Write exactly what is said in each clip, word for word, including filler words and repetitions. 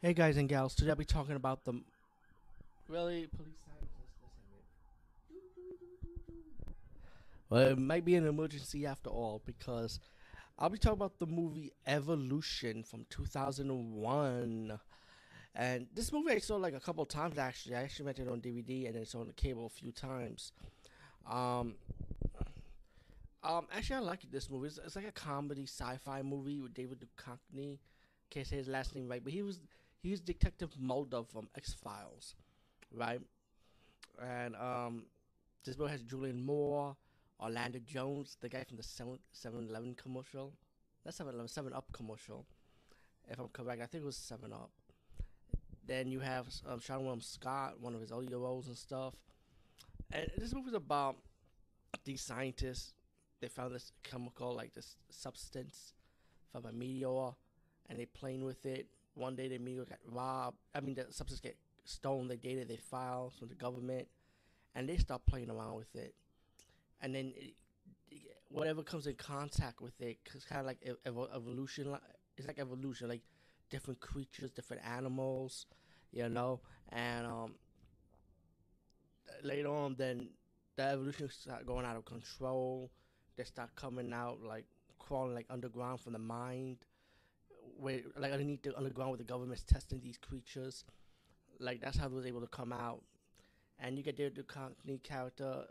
Hey guys and gals, today I'll be talking about the really police science. Well, it might be an emergency after all, because I'll be talking about the movie Evolution from two thousand one. And this movie I saw like a couple times actually. I actually rented it on D V D and it's on the cable a few times. Um, um actually I like this movie. It's, it's like a comedy sci-fi movie with David Duchovny. Can't say his last name right, but he was he was Detective Mulder from X-Files, right? And um, this movie has Julianne Moore, Orlando Jones, the guy from the seven eleven commercial. Not seven eleven, seven up commercial, if I'm correct. I think it was seven up. Then you have um, Seann William Scott, one of his earlier roles and stuff. And this movie's about these scientists. They found this chemical, like this substance from a meteor, and they playing with it. One day the meteor got robbed. I mean, the substance get stolen, the data, they file from the government, and they start playing around with it. And then it, whatever comes in contact with it, it's kind of like evolution. It's like evolution, like different creatures, different animals, you know. And um, later on, then the evolution start going out of control. They start coming out, like crawling like underground from the mind. Where, like underneath the underground with the government's testing these creatures. Like that's how they was able to come out. And you get David Duchovny character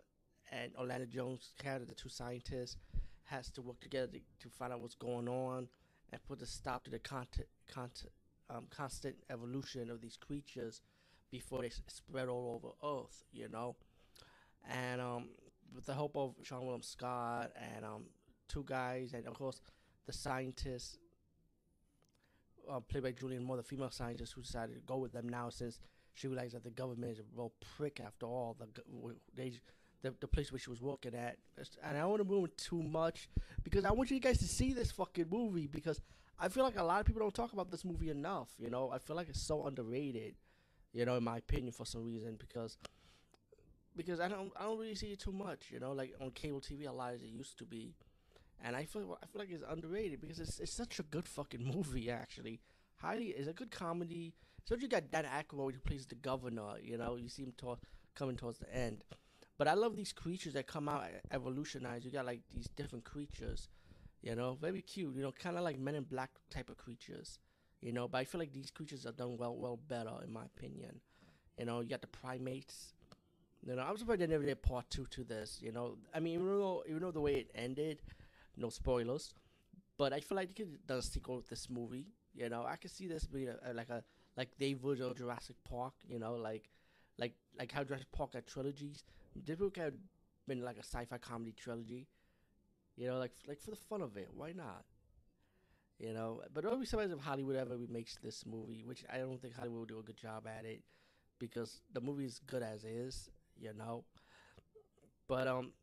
and Orlando Jones character, the two scientists, has to work together to, to find out what's going on and put a stop to the content, content, um, constant evolution of these creatures before they spread all over Earth, you know. And um, with the help of Seann William Scott and um, two guys, and of course the scientists, Uh, played by Julianne Moore, the female scientist who decided to go with them now, since she realized that the government is a real prick after all. The they, the, the place where she was working at. And I don't want to ruin too much, because I want you guys to see this fucking movie, because I feel like a lot of people don't talk about this movie enough. You know, I feel like it's so underrated, you know, in my opinion, for some reason, because because I don't I don't really see it too much, you know, like on cable T V a lot as it used to be. And I feel I feel like it's underrated, because it's it's such a good fucking movie actually. Highly, it's a good comedy. So you got Dan Aykroyd who plays the governor. You know, you see him to coming towards the end. But I love these creatures that come out evolutionized. You got like these different creatures, you know, very cute. You know, kind of like Men in Black type of creatures, you know. But I feel like these creatures are done well well better in my opinion. You know, you got the primates. You know, I'm surprised they never did part two to this. You know, I mean, even though even though the way it ended. No spoilers, but I feel like you could do a sequel with this movie. You know, I could see this being a, a, like a like they would or Jurassic Park. You know, like like like how Jurassic Park had trilogies. This book had been like a sci-fi comedy trilogy. You know, like like for the fun of it, why not? You know, but I'll be surprised if Hollywood ever remakes this movie, which I don't think Hollywood will do a good job at it, because the movie is good as is. You know, but um.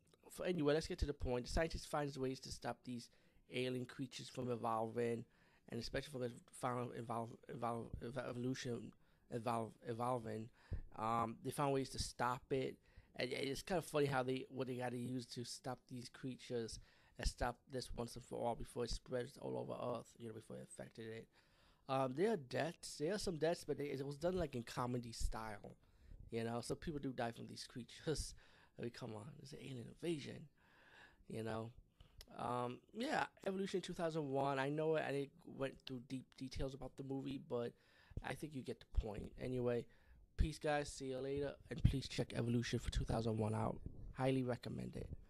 Anyway, let's get to the point. The scientist finds ways to stop these alien creatures from evolving, and especially from the evolve, evolve, evolution evolve, evolving. Um, they found ways to stop it, and it's kind of funny how they what they got to use to stop these creatures and stop this once and for all before it spreads all over Earth. You know, before it affected it. Um, there are deaths. There are some deaths, but they, it was done like in comedy style. You know, so people do die from these creatures. I mean, come on, it's an alien invasion, you know. Um, yeah, Evolution two thousand one. I know I didn't went through deep details about the movie, but I think you get the point. Anyway, peace, guys. See you later, and please check Evolution for two thousand one out. Highly recommend it.